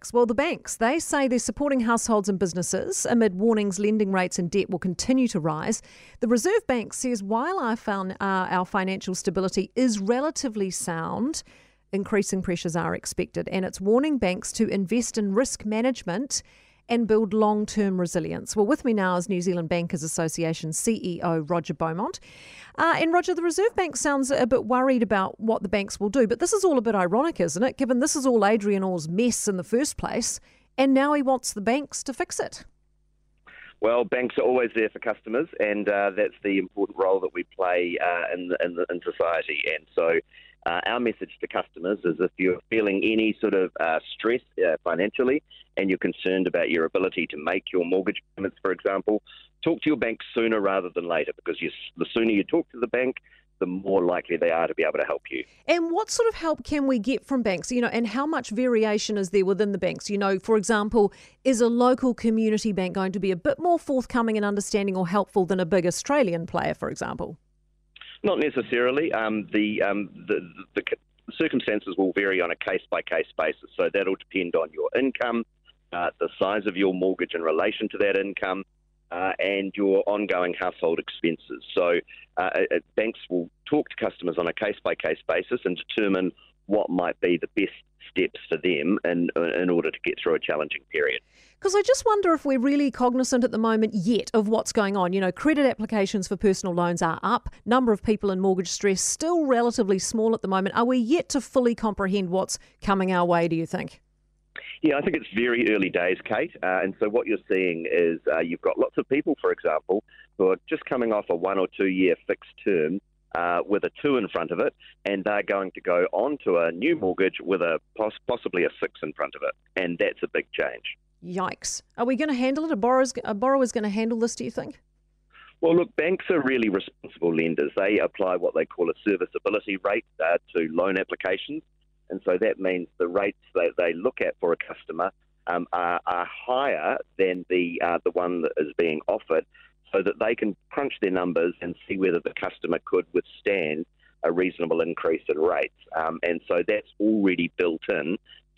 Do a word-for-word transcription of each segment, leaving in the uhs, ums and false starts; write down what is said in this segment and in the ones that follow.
topics. Well, the banks, they say they're supporting households and businesses amid warnings lending rates and debt will continue to rise. The Reserve Bank says while our, found, uh, our financial stability is relatively sound, increasing pressures are expected, and it's warning banks to invest in risk management and build long-term resilience. Well, with me now is New Zealand Bankers Association C E O Roger Beaumont. Uh, and Roger, the Reserve Bank sounds a bit worried about what the banks will do, but this is all a bit ironic, isn't it, given this is all Adrian Orr's mess in the first place, and now he wants the banks to fix it? Well, banks are always there for customers, and uh, that's the important role that we play uh, in, the, in, the, in society. And so Uh, our message to customers is if you're feeling any sort of uh, stress uh, financially and you're concerned about your ability to make your mortgage payments, for example, talk to your bank sooner rather than later, because you, the sooner you talk to the bank, the more likely they are to be able to help you. And what sort of help can we get from banks? You know, and how much variation is there within the banks? You know, for example, is a local community bank going to be a bit more forthcoming and understanding or helpful than a big Australian player, for example? Not necessarily. Um, the, um, the, the the circumstances will vary on a case-by-case basis, so that'll depend on your income, uh, the size of your mortgage in relation to that income, uh, and your ongoing household expenses. So uh, banks will talk to customers on a case-by-case basis and determine what might be the best steps for them in, in order to get through a challenging period. Because I just wonder if we're really cognizant at the moment yet of what's going on. You know, credit applications for personal loans are up. Number of people in mortgage stress still relatively small at the moment. Are we yet to fully comprehend what's coming our way, do you think? Yeah, I think it's very early days, Kate. Uh, and so what you're seeing is uh, you've got lots of people, for example, who are just coming off a one or two year fixed term Uh, with a two in front of it, and they're going to go on to a new mortgage with a poss- possibly a six in front of it, and that's a big change. Yikes. Are we going to handle it? A borrower's, a borrower's going to handle this, do you think? Well, look, banks are really responsible lenders. They apply what they call a serviceability rate uh, to loan applications, and so that means the rates that they look at for a customer um, are, are higher than the uh, the one that is being offered, so that they can crunch their numbers and see whether the customer could withstand a reasonable increase in rates. Um, and so that's already built in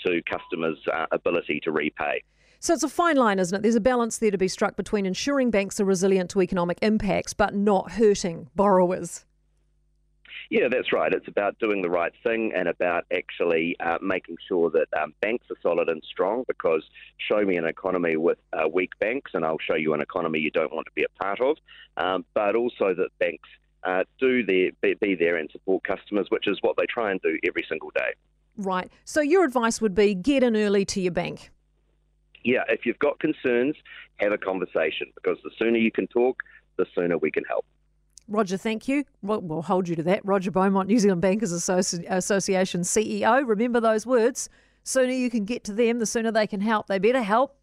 to customers' uh, ability to repay. So it's a fine line, isn't it? There's a balance there to be struck between ensuring banks are resilient to economic impacts but not hurting borrowers. Yeah, that's right. It's about doing the right thing and about actually uh, making sure that um, banks are solid and strong, because show me an economy with uh, weak banks and I'll show you an economy you don't want to be a part of, um, but also that banks uh, do their, be, be there and support customers, which is what they try and do every single day. Right. So your advice would be get in early to your bank. Yeah, if you've got concerns, have a conversation, because the sooner you can talk, the sooner we can help. Roger, thank you. We'll hold you to that. Roger Beaumont, New Zealand Bankers Association C E O. Remember those words. Sooner you can get to them, the sooner they can help. They better help.